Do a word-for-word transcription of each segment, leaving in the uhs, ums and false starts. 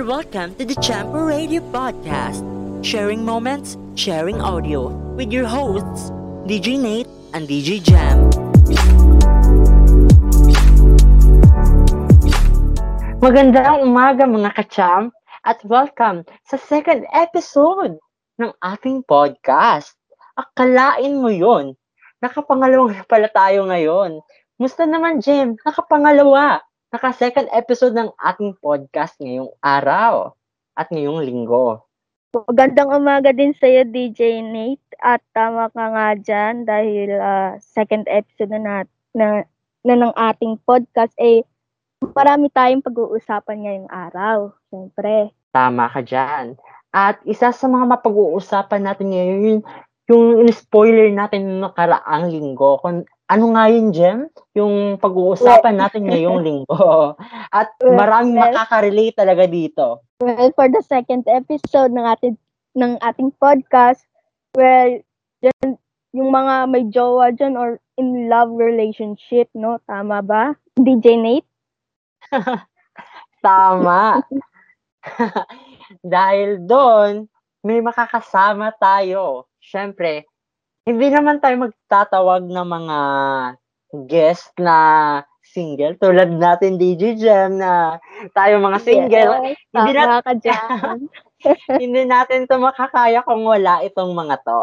and welcome to the ChampuRadio podcast, sharing moments, sharing audio, with your hosts, D J Nate and D J Jam. Magandang umaga mga ka-champ at welcome sa second episode ng ating podcast. Akalain mo yun, nakapangalawang pala tayo ngayon. Musta naman, Jim? Nakapangalawa. Naka-second episode ng ating podcast ngayong araw at ngayong linggo. Magandang umaga din sa'yo, D J Nate. At tama ka nga dyan dahil uh, second episode na, na, na ng ating podcast. Eh, marami tayong pag-uusapan ngayong araw, siyempre. Tama ka dyan. At isa sa mga mapag-uusapan natin ngayon, yung in-spoiler natin ng nakaraang linggo, kung ano nga yun, Jem? Yung pag-uusapan well, natin ngayong linggo. At well, maraming well, makakarelate talaga dito. Well, for the second episode ng ating, ng ating podcast, well, dyan, yung mga may jowa dyan or in love relationship, no? Tama ba, D J Nate? Tama. Dahil doon, may makakasama tayo. Siyempre, hindi naman tayo magtatawag ng mga guest na single. Tulad natin, D J Jam, na tayo mga single. Yes, hindi, nat- hindi natin ito makakaya kung wala itong mga to.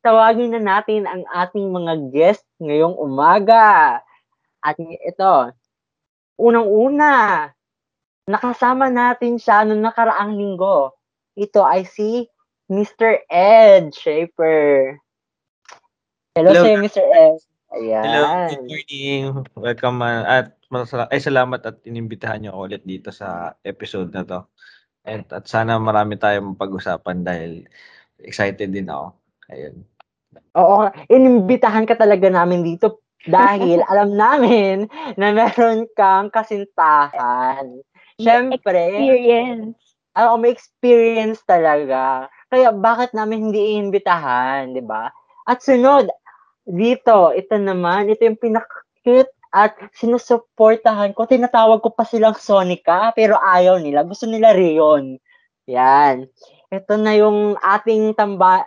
Tawagin na natin ang ating mga guest ngayong umaga. At ito, unang-una, nakasama natin siya noong nakaraang linggo. Ito ay si Mister Ed Shaper. Hello, Hello. Sa'yo, Mister Ed. Ayan. Hello, good morning. Welcome. Uh, at masala- ay, salamat at inimbitahan niyo ako ulit dito sa episode na to. And, at sana marami tayong mapag-usapan dahil excited din ako. Ayun. Oo, inimbitahan ka talaga namin dito dahil alam namin na meron kang kasintahan. Siyempre. Experience. Oo, may experience talaga. Kaya bakit namin hindi iimbitahan, di ba? At sunod, dito, ito naman, ito yung pinaka-cute at sinusuportahan ko. Tinatawag ko pa silang Sonica, pero ayaw nila. Gusto nila Rion. Yan. Ito na yung ating tamba,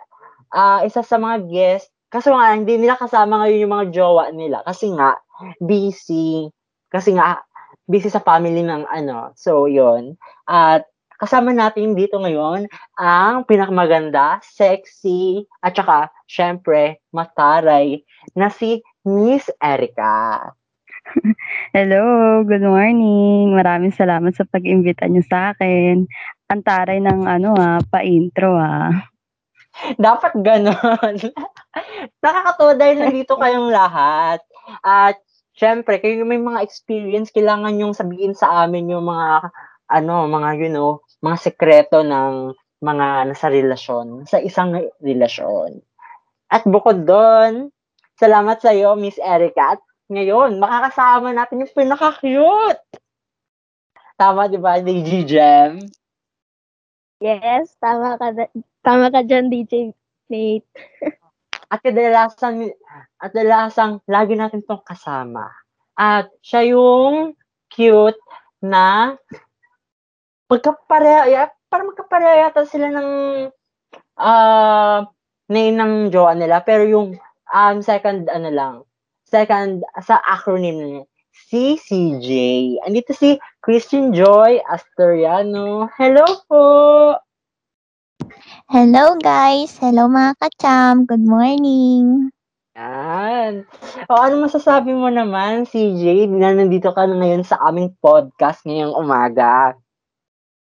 uh, isa sa mga guest. Kasi nga, hindi nila kasama ngayon yung mga jowa nila. Kasi nga, busy. Kasi nga, busy sa family ng ano. So, yun. At kasama natin dito ngayon ang pinakamaganda, sexy, at saka, syempre, mataray na si Miss Erika. Hello, good morning. Maraming salamat sa pag-imbita niyo sa akin. Ang taray ng ano ha, pa-intro ha. Dapat ganon. Nakakatawa dahil nandito kayong lahat. At syempre, kayo may mga experience, kailangan yung sabihin sa amin yung mga ano, mga, you know, mga sekreto ng mga nasa relasyon, sa isang relasyon. At bukod doon, salamat sa iyo, Miss Erika. At ngayon, makakasama natin yung pinaka-cute. Tama, di ba, D J Jam? Yes, tama ka, tama ka dyan, D J Nate. At kadalasan, at kadalasan, lagi natin itong kasama. At siya yung cute na magkapareha, parang magkapareha yata sila ng uh, name ng jowa nila. Pero yung um, second, ano lang, second, sa acronym nila, C C J. Andito si Christian Joy Astoriano. Hello po! Hello guys! Hello mga ka-cham! Good morning! Yan. O, ano masasabi mo naman, C J, na nandito ka ngayon sa aming podcast ngayong umaga?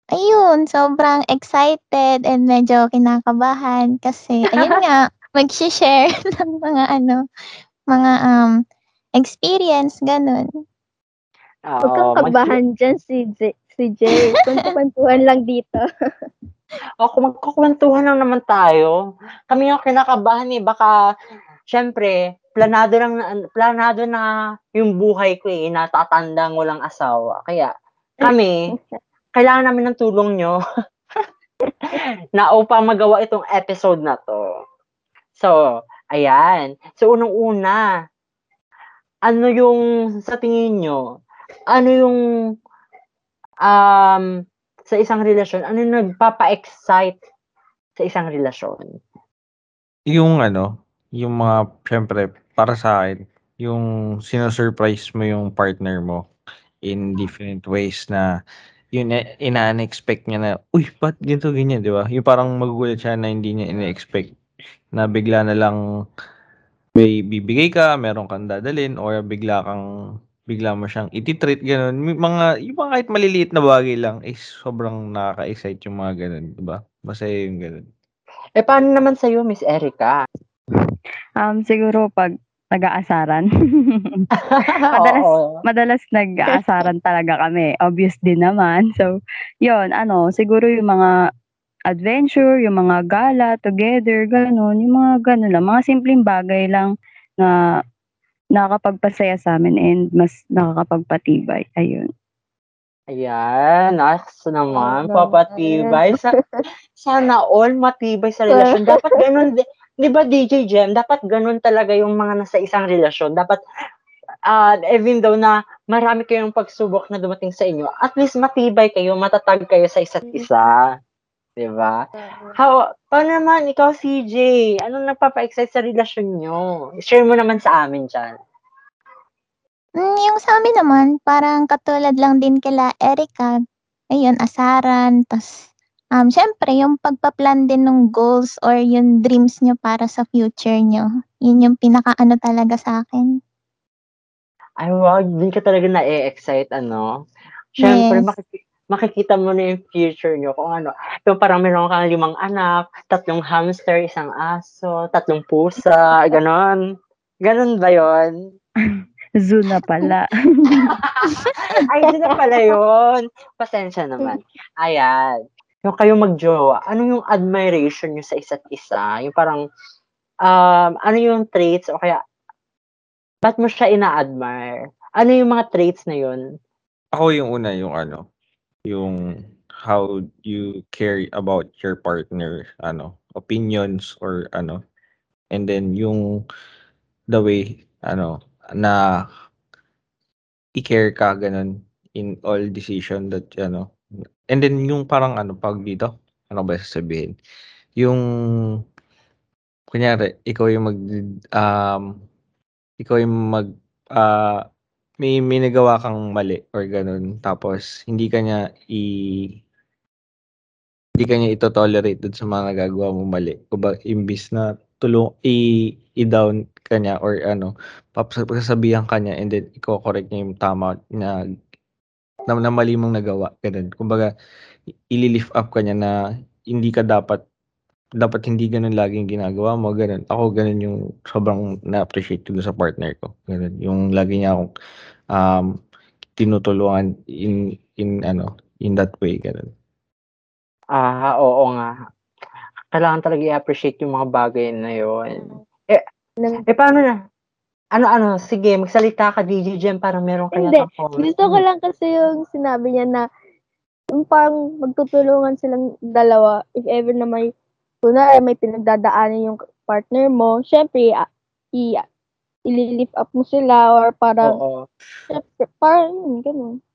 Ayun, sobrang excited and medyo kinakabahan kasi, ayun nga, mag-share ng mga ano, mga um, experience, ganun. Huwag kang kabahan dyan, si J. Si J. Kuntuhan lang dito. O, kung magkukwentuhan lang naman tayo. Kami yung kinakabahan eh, baka, syempre, planado, lang, planado na yung buhay ko eh, natatandang walang asawa. Kaya, kami, kailangan namin ng tulong nyo na upang magawa itong episode na to. So, ayan. So, unang-una, ano yung, sa tingin nyo, ano yung um, sa isang relasyon? Ano nagpapa-excite sa isang relasyon? Yung ano, yung mga, syempre, para sa akin, yung sinasurprise mo yung partner mo in different ways na yun, ina-unexpect niya na, uy, ba't ganito, ganyan, di ba? Yung parang magugulat siya na hindi niya ina-expect na bigla na lang may bibigay ka, meron kang dadalin, or bigla kang, bigla mo siyang ititreat, ganun. May mga, yung mga kahit maliliit na bagay lang, is eh, sobrang nakaka-excite yung mga ganun, di ba? Masaya yung ganun. Eh, paano naman sa'yo, Miss Erika? Um, siguro pag nag-aasaran. madalas, madalas nag-aasaran talaga kami. Obvious din naman. So, yon ano, siguro yung mga adventure, yung mga gala, together, ganun, yung mga ganun lang. Mga simpleng bagay lang na nakakapagpasaya sa amin and mas nakakapagpatibay. Ayun. Ayan, next naman, papatibay. Sa, sana all matibay sa relasyon. Dapat ganun din. Di ba, D J Jam, dapat ganun talaga yung mga nasa isang relasyon. Dapat, uh, even though na marami kayong pagsubok na dumating sa inyo, at least matibay kayo, matatag kayo sa isa't isa. Di ba? How, paano naman, ikaw, C J, anong nagpapa-excite sa relasyon nyo? Share mo naman sa amin dyan. Mm, yung sa amin naman, parang katulad lang din kila Erika. Ayun, asaran, tas Um, syempre, yung pagpa-plan din ng goals or yung dreams nyo para sa future nyo. Yun yung pinaka-ano talaga sa akin. Ay, wow. Hindi ka talaga na-excite, ano? Syempre, yes. makik- makikita mo na yung future nyo. Kung ano, yung parang meron kang limang anak, tatlong hamster, isang aso, tatlong pusa, ganon. Ganon ba yun? Zoo na pala. Ay, zoo na pala yun. Pasensya naman. Ayan. Yung kayo mag-jowa, ano yung admiration nyo sa isa't isa? Yung parang, um, ano yung traits o kaya, ba't mo siya ina-admire? Ano yung mga traits na yun? Ako yung una, yung ano, yung how you care about your partner, ano, opinions or ano. And then yung the way, ano, na i-care ka ganun in all decision that, ano, and then yung parang ano pag dito, ano ba sasabihin? Yung kunyari ikaw yung mag um ikaw yung mag uh, may may nagawa kang mali or ganun, tapos hindi ka niya i hindi ka niya ito-tolerate dun sa mga nagagawa mo mali. Kumbaga imbis na tulong i i-down ka niya or ano, papasabihan ka niya and then i-correct niya yung tama na na, na mali mong nagawa. Ganun. Kumbaga, ililift up ka niya na hindi ka dapat, dapat hindi ganun laging ginagawa mo. Ganun. Ako, ganun yung sobrang na-appreciate ko sa partner ko. Ganun. Yung lagi niya akong um, tinutulungan in, in, ano, in that way. Ganun. Ah, oo nga. Kailangan talaga i-appreciate yung mga bagay na yun. Eh, eh paano na? Ano-ano, sige, magsalita ka, D J Jam, parang meron kaya na comment. Gusto ko lang kasi yung sinabi niya na yung parang magtutulungan silang dalawa if ever na may, kunwari, may pinagdadaanan yung partner mo, syempre, i- i-lift up mo sila or parang, oo. Syempre, parang ganun.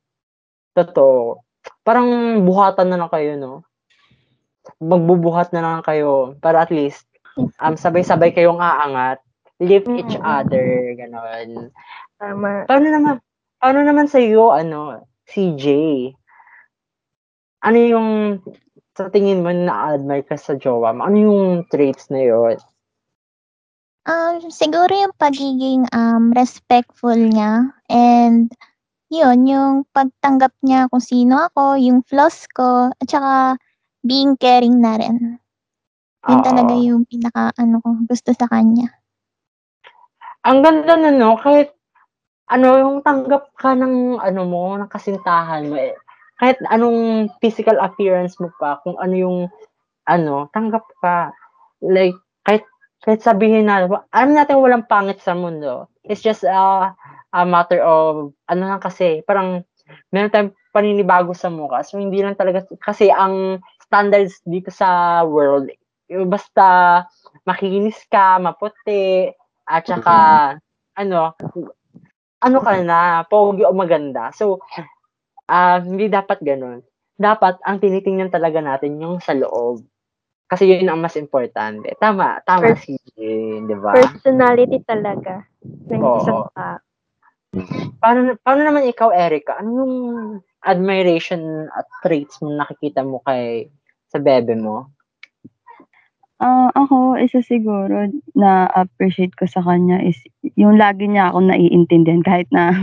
Totoo. Parang buhatan na lang kayo, no? Magbubuhat na lang kayo para at least um, sabay-sabay kayong aangat. Lift each other, gano'n. Tama. Paano naman, paano naman sa'yo, ano, C J? Ano yung, sa tingin mo, na-admire ka sa jowa mo? Ano yung traits na yun? Um, siguro yung pagiging um, respectful niya. And, yun, yung pagtanggap niya kung sino ako, yung flaws ko, at saka being caring na rin. Yun uh, talaga yung pinaka, ano, gusto sa kanya. Ang ganda na, no? Kahit, ano, yung tanggap ka ng, ano mo, ng kasintahan mo, eh. Kahit anong physical appearance mo pa, kung ano yung, ano, tanggap ka. Like, kahit, kahit sabihin na, alam natin walang pangit sa mundo. It's just uh, a matter of, ano lang kasi, parang, meron tayong paninibago sa mukha. So, hindi lang talaga, kasi ang standards dito sa world, basta, makinis ka, maputi, at saka, ano, ano ka na, pogi o maganda. So, uh, hindi dapat ganun. dapat ang tinitingnan talaga natin yung sa loob. Kasi yun ang mas importante. Tama, tama si Jane, di ba? Personality talaga ng isang tao. Paano, paano naman ikaw, Erika? Ano yung admiration at traits na nakikita mo kay sa bebe mo? Uh, ako, isa siguro na appreciate ko sa kanya is yung lagi niya ako naiintindihan kahit na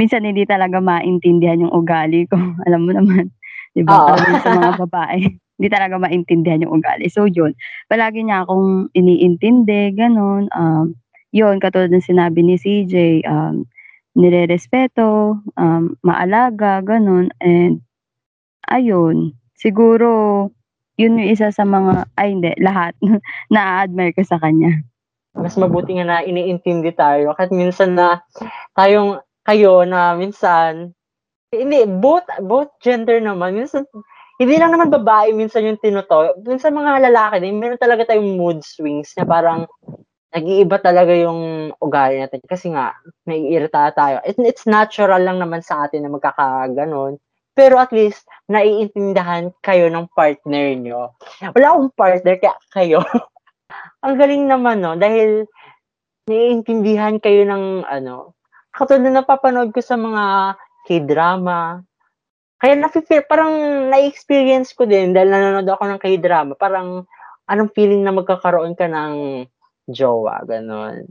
minsan hindi talaga maintindihan yung ugali ko. Alam mo naman, di ba? Alam sa mga babae. Hindi talaga maintindihan yung ugali. So, yun. Palagi niya akong iniintindi, ganun. Um, yun, katulad ng sinabi ni C J, um, nire-respeto, um, maalaga, ganun. And, ayun. Siguro, yun yung isa sa mga, ay hindi, lahat, na-admire ko sa kanya. Mas mabuti nga na iniintindi tayo. Kahit minsan na, tayong, kayo na minsan, hindi, both, both gender naman, minsan, hindi lang naman babae, minsan yung tinuto. Minsan mga lalaki din, meron talaga tayong mood swings na parang nag-iiba talaga yung ugali natin. Kasi nga, naiirita tayo. It, it's natural lang naman sa atin na magkakaganon. Pero at least, naiintindihan kayo ng partner nyo. Wala akong partner, kaya kayo. Ang galing naman, no? Dahil naiintindihan kayo ng, ano, katulad na napapanood ko sa mga K-drama. Kaya nafe-feel, parang na-experience ko din dahil nanonood ako ng K-drama. Parang anong feeling na magkakaroon ka ng jowa, gano'n.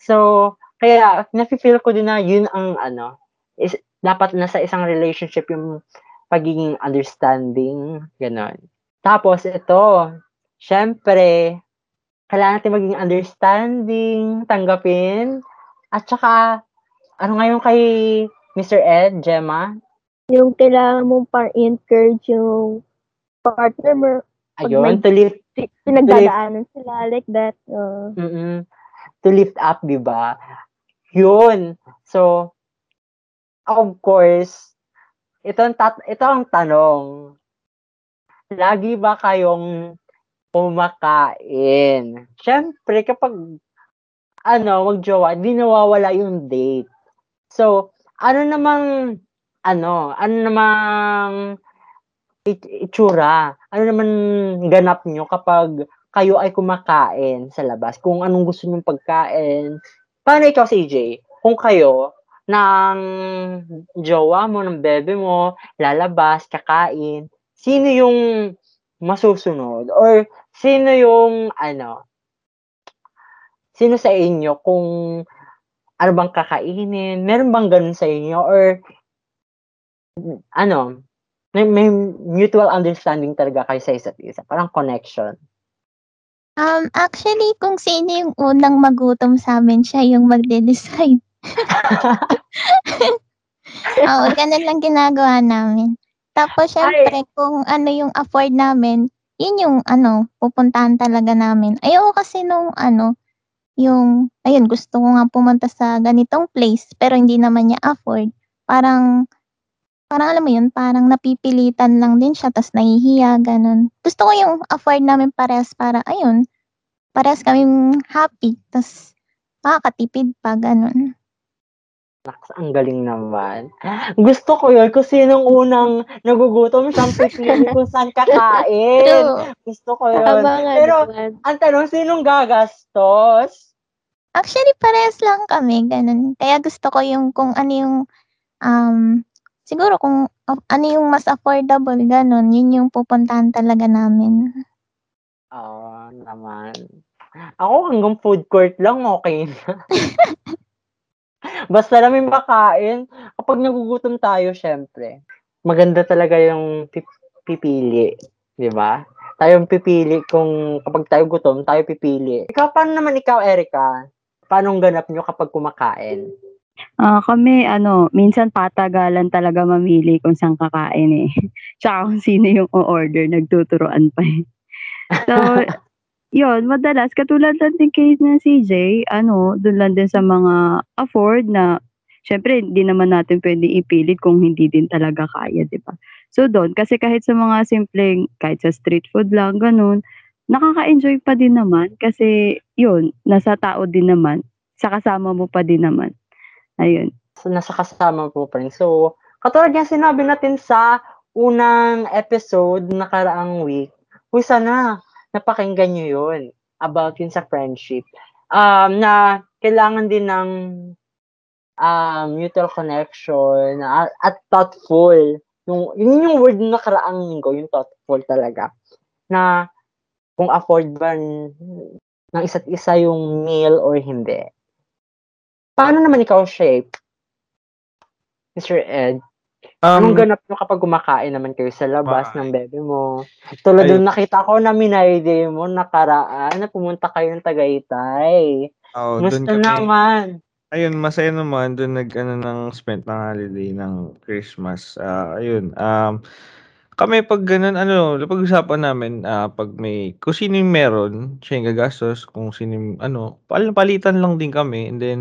So, kaya nafe-feel ko din na yun ang ano, is, dapat nasa isang relationship yung pagiging understanding, gano'n. Tapos ito, syempre, kailangan natin maging understanding, tanggapin, at saka, ano ngayon kay Mister Ed, Gemma? Yung kailangan mong par encourage yung partner mo. Ayun, to lift. Pinagdadaanan sila, like that. Uh. Mm-mm. To lift up, di ba? Yun. So, of course, ito ang, tat- ito ang tanong. Lagi ba kayong kumakain? Siyempre, kapag ano, magjowa, di nawawala yung date. So, ano namang ano, ano namang itsura, ano naman ganap nyo kapag kayo ay kumakain sa labas, kung anong gusto nyong pagkain. Paano ikaw, C J, kung kayo, ng jowa mo, ng bebe mo, lalabas, kakain, sino yung masusunod? Or sino yung, ano, sino sa inyo kung ano bang kakainin? Meron bang ganun sa inyo? Or ano, may, may mutual understanding talaga kayo sa isa't isa. Parang connection. Um, actually, kung sino yung unang magutom sa amin, siya yung magde-decide. Oo, ganun lang ginagawa namin. Tapos, syempre, Ay. kung ano yung afford namin, yun yung, ano, pupuntahan talaga namin. Ayoko kasi nung, ano, yung, ayun, gusto ko nga pumunta sa ganitong place, pero hindi naman niya afford. Parang, Parang alam mo yun, parang napipilitan lang din siya, tas nahihiya, ganun. Gusto ko yung afford namin parehas para, ayun, parehas kaming happy, tas makakatipid pa, ganun. Ang galing naman. Gusto ko yun, kung sinong unang nagugutom, siyang pipili kung saan kakain. Gusto ko yun. Abangan. Pero, naman. Ang tanong, sinong gagastos? Actually, parehas lang kami, ganun. Kaya gusto ko yung, kung ano yung, um, siguro kung ano yung mas affordable, ganun, yun yung pupuntahan talaga namin. Oo, oh, naman. Ako hanggang food court lang, okay na. Basta namin makain. Kapag nagugutom tayo, syempre, maganda talaga yung pipili, di ba? Tayong pipili kung kapag tayo gutom, tayo pipili. Ikaw, paano naman ikaw, Erika? Paano ganap nyo kapag kumakain? Uh, kami, ano, minsan patagalan talaga mamili kung saan kakain eh. Tsaka kung sino yung o-order, nagtuturoan pa eh. So, yun, madalas, katulad lang din case na C J, ano, dun lang din sa mga afford na, syempre, hindi naman natin pwede ipilit kung hindi din talaga kaya, di ba? So, doon, kasi kahit sa mga simpleng, kahit sa street food lang, ganun, nakaka-enjoy pa din naman kasi, yun, nasa tao din naman, sa kasama mo pa din naman. Ayun. So, nasa kasama po pa rin. So, katulad yung sinabi natin sa unang episode nakaraang week, kung sana napakinggan nyo yun, about yun sa friendship. Um, na kailangan din ng um, mutual connection at, at thoughtful. Yung, yun yung word na nakaraang linggo, yung thoughtful talaga. Na kung afford ba ng isa't isa yung meal or hindi. Paano naman ikaw, Shape? Mister Ed? Um, Anong ganap nyo kapag kumakain naman kayo sa labas uh, ng bebe mo? Tulad doon nakita ko na minayday mo nakaraan na pumunta kayo ng Tagaytay. Oh, musta naman? Ayun, masaya naman. Doon nag-ano ng spent ng holiday ng Christmas. Uh, ayun, um... Kami pag ganun, ano, pag-usapan namin, uh, pag may, kung sino yung meron, siya yung gagastos, kung sino yung, ano, pal- palitan lang din kami, and then,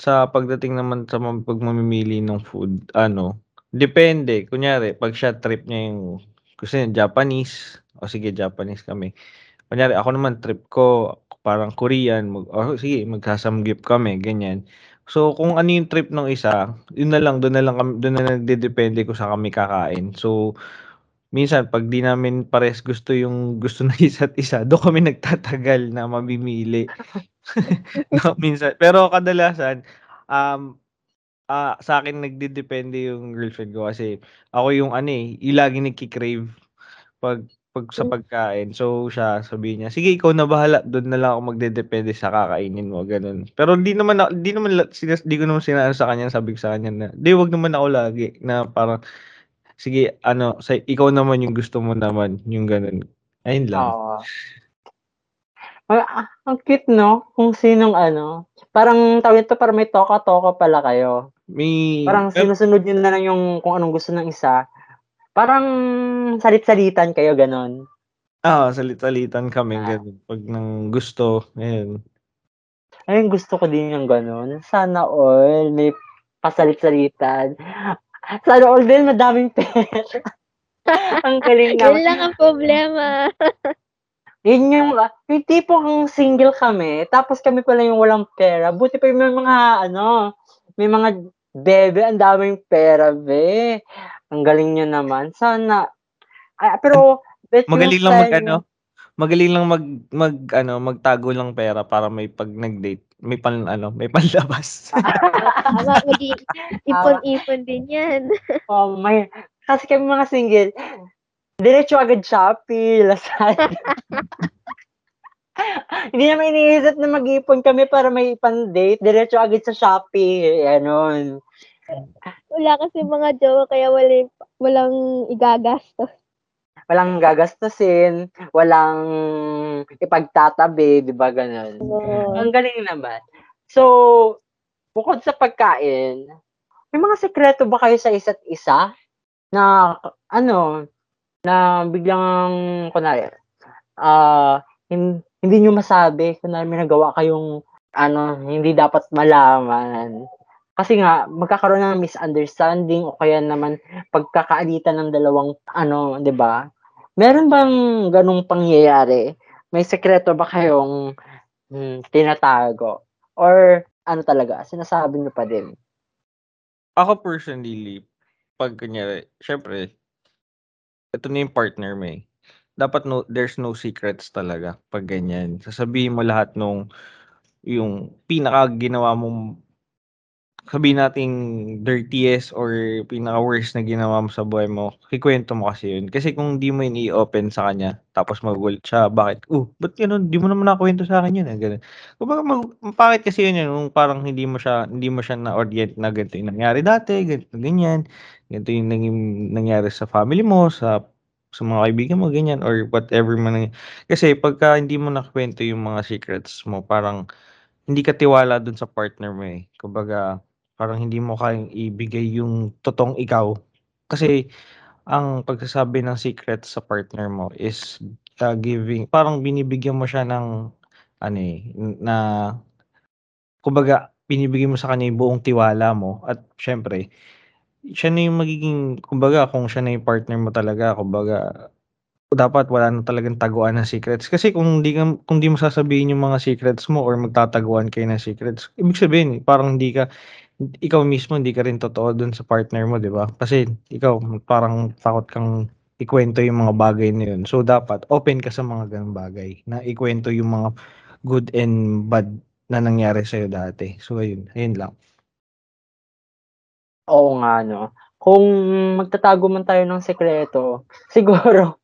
sa pagdating naman, sa pag mamimili ng food, ano, depende, kunyari, pag siya trip niya yung, gusto niya, Japanese, o sige, Japanese kami, kunyari, ako naman, trip ko, parang Korean, mag, o sige, magsasamgip kami, ganyan. So, kung ano yung trip ng isa, yun na lang, doon na lang, kami, doon na nagdedepende kung saan kami kakain. So, minsan, pag di namin pares gusto yung gusto na isa't isa, doon kami nagtatagal na mamimili. No, minsan. Pero kadalasan, um, uh, sa akin nagdidepende yung girlfriend ko kasi ako yung ano eh, yung lagi nagkikrave pag, pag sa pagkain. So, siya sabihin niya, sige, ikaw na bahala, doon na lang ako magdidepende sa kakainin mo, ganun. Pero di naman, di naman, sinas, di ko naman sinaan sa kanya, sabi sa kanya na, di, wag naman ako lagi na parang, sige, ano, say, ikaw naman yung gusto mo naman, yung ganun. Ayun lang. Oh. Ah, ang cute, no? Kung sinong ano. Parang, tawin to, parang may toka-toka pala kayo. May... Parang sinusunod yun na lang yung kung anong gusto ng isa. Parang salit-salitan kayo, ganun. Ah, salit-salitan kami, ah. Ganun. Pag nang gusto, ayun. Ayun, gusto ko din yung ganun. Sana all, may pasalit-salitan. Sana all din, madaming pera. Ang galing naman. Yun lang ang problema. Yun yung, yung tipong single kami, tapos kami pala yung walang pera. Buti pa yung may mga, ano, may mga bebe, ang daming pera, be. Ang galing nyo naman. Sana, ah, pero, magaling lang mag, ano, magaling lang mag, mag, ano, magtago lang pera para may pag nag-date. May pan, ano, may panlabas. Ama, mag-ipon-ipon din yan. Oh, may, kasi kami mga single, diretso agad Shopee, Lazada. Hindi naman iniisip na mag-ipon kami para may ipang-date, diretso agad sa Shopee, anon. Wala kasi mga jowa, kaya wala, walang igagastos. Walang gagastusin, walang ipagtatabi, di ba ganun? Oh. Ang galing naman. So, bukod sa pagkain, may mga sekreto ba kayo sa isa't isa? Na, ano, na biglang, kunwari, uh, hin- hindi nyo masabi, kunwari may nagawa kayong, ano, hindi dapat malaman. Kasi nga, magkakaroon ng misunderstanding o kaya naman pagkakaalitan ng dalawang, ano, di ba? Meron bang ganung pangyayari? May sekreto ba kayong hmm, tinatago? Or ano talaga? Sinasabi niyo pa din? Ako personally, pag kanyari, syempre, ito na yung partner mo eh. Dapat no, there's no secrets talaga pag ganyan. Sasabihin mo lahat nung yung pinakaginawa mong sabihin nating dirtiest or pinaka-worst na ginawa mo sa buhay mo, kikwento mo kasi yun. Kasi kung di mo yun i-open sa kanya, tapos magulat siya, bakit? Oh, ba't yun? Di mo naman nakwento sa akin yun. Ganun. Kung baka, mapakit kasi yun yun, parang hindi mo siya, hindi mo siya na-orient na ganito yung nangyari dati, ganito, ganyan. Ganito yung nangyari sa family mo, sa sa mga kaibigan mo, ganyan, or whatever man. Kasi pagka hindi mo nakwento yung mga secrets mo, parang hindi ka tiwala dun sa partner mo eh. Kung baga, parang hindi mo kayang ibigay yung totoong ikaw. Kasi, ang pagsasabi ng secret sa partner mo is uh, giving, parang binibigyan mo siya ng, ano eh, na, kumbaga, binibigyan mo sa kanya yung buong tiwala mo. At, syempre, siya na yung magiging, kumbaga, kung siya na yung partner mo talaga, kumbaga, dapat wala na talagang taguan ng secrets. Kasi kung di, ka, kung di mo sasabihin yung mga secrets mo or magtataguan kayo ng secrets, ibig sabihin, parang hindi ka, ikaw mismo hindi ka rin totoo dun sa partner mo, di ba? Kasi ikaw parang takot kang ikwento yung mga bagay na yun. So dapat open ka sa mga ganung bagay na ikwento yung mga good and bad na nangyari sa'yo dati. So ayun, ayun lang. Oo nga, no. Kung magtatago man tayo ng sekreto, siguro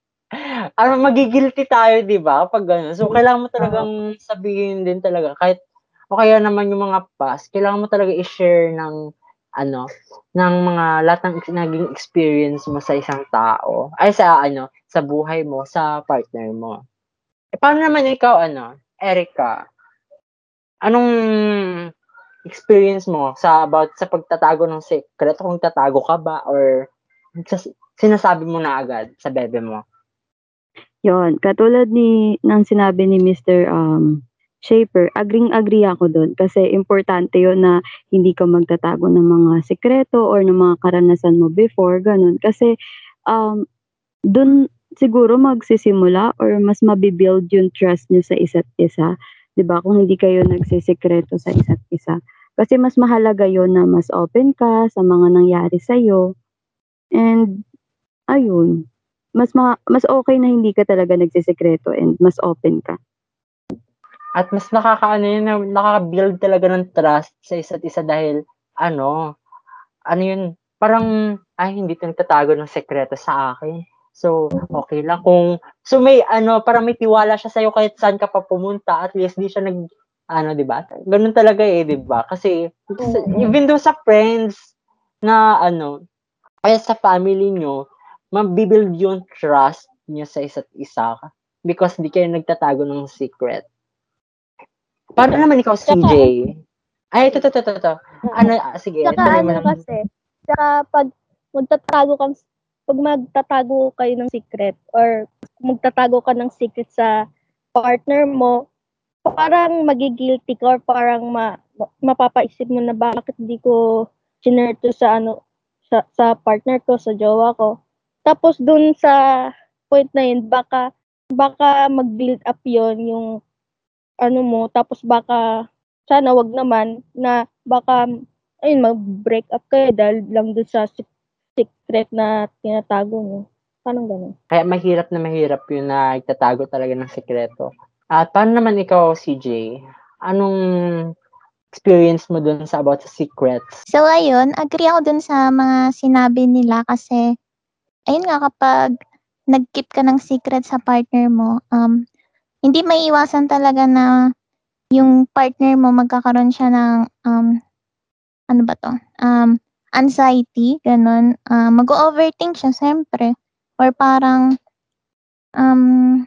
ano, magigilty tayo, di ba? Pag gano'n. So, kailangan mo talagang sabihin din talaga. Kahit, o kaya naman yung mga past, kailangan mo talaga i-share ng, ano, ng mga lahat ng naging experience mo sa isang tao. Ay, sa, ano, sa buhay mo, sa partner mo. E, paano naman ikaw, ano, Erika? Anong experience mo sa, about sa pagtatago ng secret? Kung tatago ka ba? Or, sinasabi mo na agad sa bebe mo? Yon, katulad ni ng sinabi ni Mister Um, Shaper, agreeing-agree ako doon kasi importante yon na hindi ka magtatago ng mga sekreto or ng mga karanasan mo before, ganun. Kasi um, doon siguro magsisimula or mas mabibuild yung trust niyo sa isa't isa, di ba? Kung hindi kayo nagsisekreto sa isa't isa. Kasi mas mahalaga yon na mas open ka sa mga nangyari sa'yo. And ayun. mas ma, mas okay na hindi ka talaga nagsisekreto and mas open ka. At mas nakakaano yun, nakaka-build talaga ng trust sa isa't isa dahil ano, ano yun, parang ay hindi 'to nagtatago ng sekreto sa akin. So, okay lang kung so may ano, parang may tiwala siya sa iyo kahit saan ka pa pumunta, at least di siya nag ano, 'di ba? Ganun talaga eh, 'di ba? Kasi even though sa friends na ano, ay sa family nyo, mabibuild yung trust niya sa isa't isa because di kayo nagtatago ng secret. Paano naman ikaw, C J? Ay, ito, ito, ito, ito. Ano, ah, sige. Saka ano kasi, saka pag magtatago, kang, pag magtatago kayo ng secret or magtatago ka ng secret sa partner mo, parang magigilty ka or parang ma, mapapaisip mo na bakit di ko sinerto sa ano sa, sa partner ko, sa jowa ko. Tapos dun sa point na yun, baka, baka mag-build up yun yung ano mo. Tapos baka, sana wag naman na baka, ayun, mag-break up kayo dahil lang dun sa secret na tinatago mo. Paano ganun? Kaya mahirap na mahirap yun na itatago talaga ng sekreto. At paano naman ikaw, C J? Anong experience mo dun sa about sa secrets? So ayun, agree ako dun sa mga sinabi nila kasi ayun nga, kapag nag-keep ka ng secret sa partner mo, um, hindi maiiwasan talaga na yung partner mo magkakaroon siya ng, um, ano ba to? Um, anxiety, ganun. Uh, mag-overthink siya, siyempre. Or parang, um,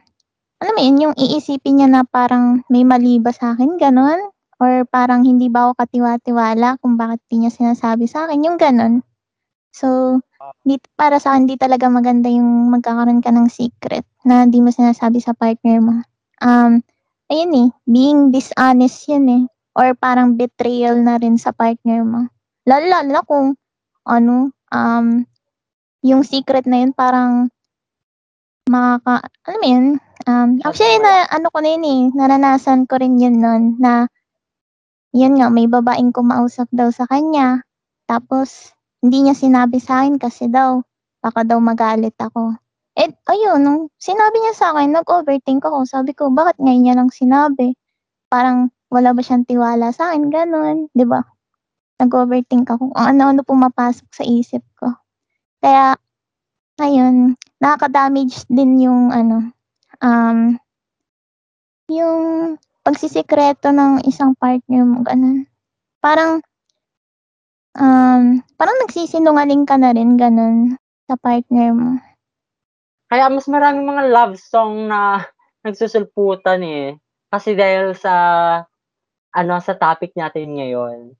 alam mo yun, yung iisipin niya na parang may mali ba sa akin, ganun. Or parang hindi ba ako katiwa-tiwala kung bakit di niya sinasabi sa akin, yung ganun. So, di, para sa akin, di talaga maganda yung magkakaroon ka ng secret na di mo sinasabi sa partner mo. Um, ayun eh, being dishonest yun eh. Or parang betrayal na rin sa partner mo. Lalo-lalo na kung, ano, um, yung secret na yun parang makaka, ano mo yun? Um, actually, na, ano ko na yun eh, naranasan ko rin yun nun na, yun nga, may babaeng kumausap daw sa kanya. Tapos, hindi niya sinabi sa akin kasi daw, baka daw magalit ako. Eh, ayun, nung sinabi niya sa akin, nag-overthink ako. Sabi ko, bakit ngayon niya lang sinabi? Parang wala ba siyang tiwala sa akin? Ganon, di ba? Nag-overthink ako. Ang ano-ano pumapasok sa isip ko. Kaya, ayun, nakaka-damage din yung, ano, um, yung pagsisikreto ng isang partner mo, ganon. Parang, Um, parang nagsisinungaling ka na rin ganun sa partner mo. Kaya mas maraming mga love song na nagsusulputan eh. Kasi dahil sa ano sa topic natin ngayon.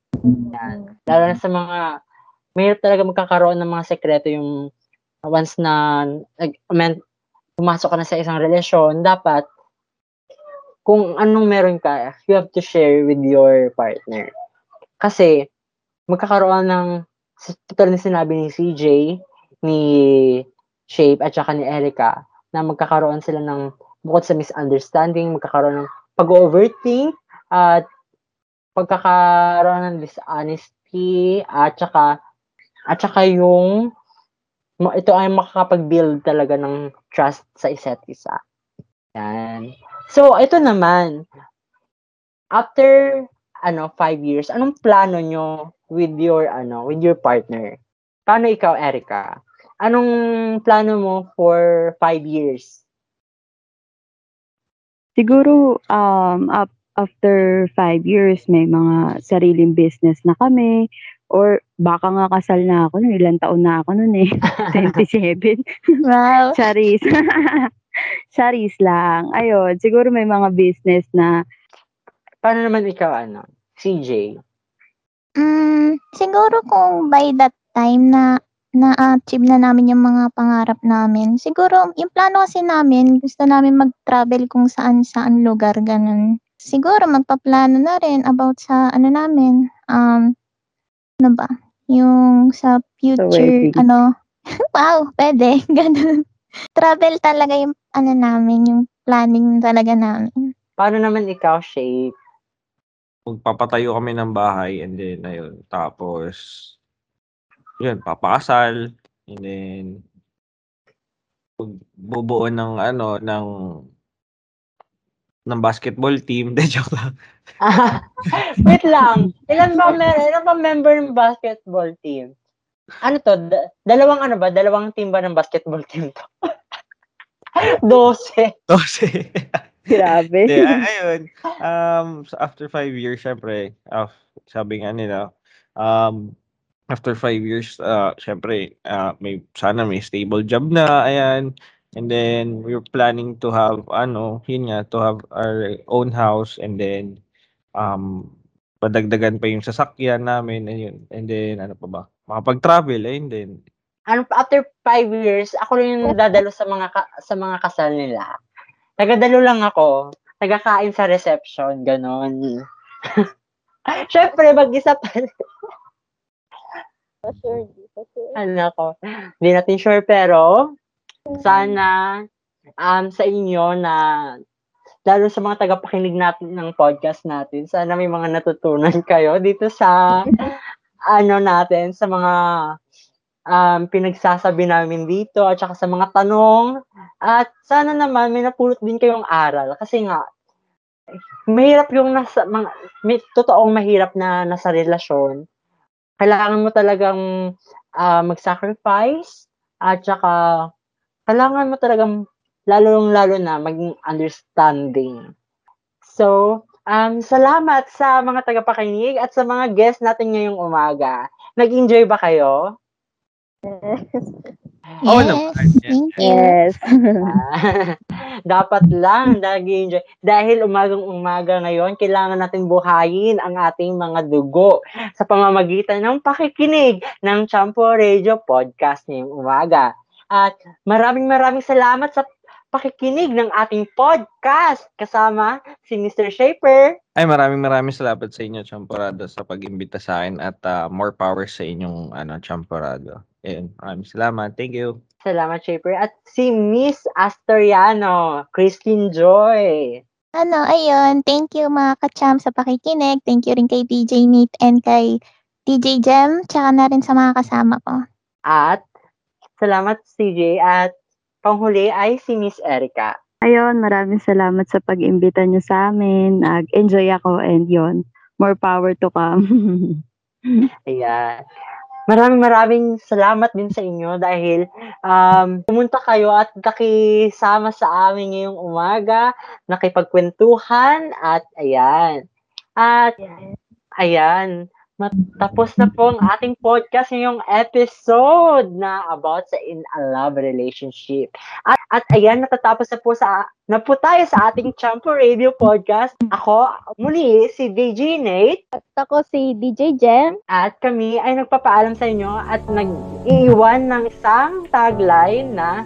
Yan. Lalo na sa mga mayroon talaga magkakaroon ng mga sekreto yung once na like, man, pumasok ka na sa isang relasyon, dapat kung anong meron ka, you have to share with your partner. Kasi magkakaroon ng, total na sinabi ni C J, ni Shape, at saka ni Erika, na magkakaroon sila ng, bukod sa misunderstanding, magkakaroon ng pag-overthink, at pagkakaroon ng dishonesty, quirky, at saka, at saka yung, ito ay makakapag-build talaga ng trust sa isa't isa. Yan. So, ito naman, after, ano, five years, anong plano nyo with your, ano, with your partner? Paano ikaw, Erika? Anong plano mo for five years? Siguro, um, up, after five years, may mga sariling business na kami, or baka nga kasal na ako, ilang taon na ako nun eh, twenty-seven. Wow. Saris. Saris lang. Ayun, siguro may mga business na. Paano naman ikaw, ano? C J? Um, siguro kung by that time na na-achieve na namin yung mga pangarap namin, siguro yung plano kasi namin, gusto namin mag-travel kung saan-saan lugar, ganun. Siguro magpaplano na rin about sa ano namin, um, ano ba? Yung sa future, so ano, wow, pwede, ganun. Travel talaga yung ano namin, yung planning talaga namin. Paano naman ikaw, Shape? Magpapatayo kami ng bahay and then ayun, tapos yun, papakasal and then bubuo ng ano, ng ng basketball team. De, joke lang. Ah, wait lang. Ilan ba, ilan ba member ng basketball team? Ano to? Da- dalawang ano ba? Dalawang team ba ng basketball team to? Dose. Dose. Grabe. De, ayun. Um, so after five years, syempre, uh, sabi nga nila, um, after five years, uh, syempre, uh, may, sana may stable job na, ayan. And then we were planning to have ano, yun nga, to have our own house and then um padagdagan pa yung sasakyan namin and yun. And then ano pa ba? Makapag-travel eh, and then ano, after five years, ako rin yung dadalo sa mga ka- sa mga kasal nila. Tagadalo lang ako, tagakain sa reception, ganon. Syempre mag-isa pa. For sure, for sure. Ano ko? Hindi natin sure pero sana um, sa inyo na, lalo sa mga tagapakinig natin ng podcast natin, sana may mga natutunan kayo dito sa, ano natin, sa mga um, pinagsasabi namin dito, at saka sa mga tanong, at sana naman may napulot din kayong aral, kasi nga, mahirap yung nasa, mga, may, totoong mahirap na nasa relasyon, kailangan mo talagang uh, mag-sacrifice, at saka, kailangan mo talagang lalong-lalo na maging understanding. So, um, salamat sa mga tagapakinig at sa mga guests natin ngayong umaga. Nag-enjoy ba kayo? Yes. Oh, yes. No. Yes. Yes. Uh, dapat lang nag-enjoy. Dahil umagang-umaga ngayon, kailangan natin buhayin ang ating mga dugo sa pamamagitan ng pakikinig ng ChampuRadio Podcast ngayong umaga. At maraming maraming salamat sa pakikinig ng ating podcast kasama si Mister Shaper. Ay, maraming maraming salamat sa inyo, ChampuRadio, sa pag-imbita sa akin at uh, more power sa inyong ano, ChampuRadio. Ayun, maraming salamat. Thank you. Salamat, Shaper. At si Miss Astoriano, Christian Joy. Ano, ayun. Thank you mga ka-champ sa pakikinig. Thank you rin kay D J Nate and kay D J Jam, tsaka na rin sa mga kasama ko. At salamat C J at panghuli ay si Miss Erika. Ayun, maraming salamat sa pag-imbita niyo sa amin. Nag-enjoy ako and yon, more power to come. Ayan. Maraming maraming salamat din sa inyo dahil um, pumunta kayo at nakisama sa amin ngayong umaga, nakipagkwentuhan at ayan. At ayan. Matapos na po ang ating podcast ngayong episode na about sa in a love relationship. At, at ayan, natatapos na po, sa, na po tayo sa ating ChampuRadio podcast. Ako, muli, si D J Nate. At ako si D J Jam. At kami ay nagpapaalam sa inyo at nag-iiwan ng isang tagline na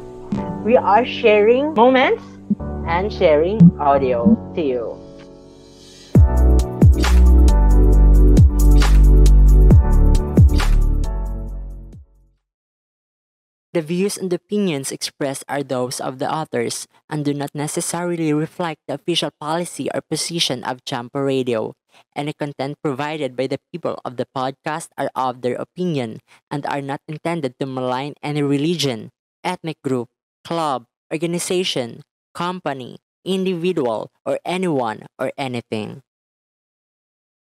we are sharing moments and sharing audio to you. The views and opinions expressed are those of the authors and do not necessarily reflect the official policy or position of ChampuRadio. Any content provided by the people of the podcast are of their opinion and are not intended to malign any religion, ethnic group, club, organization, company, individual, or anyone or anything.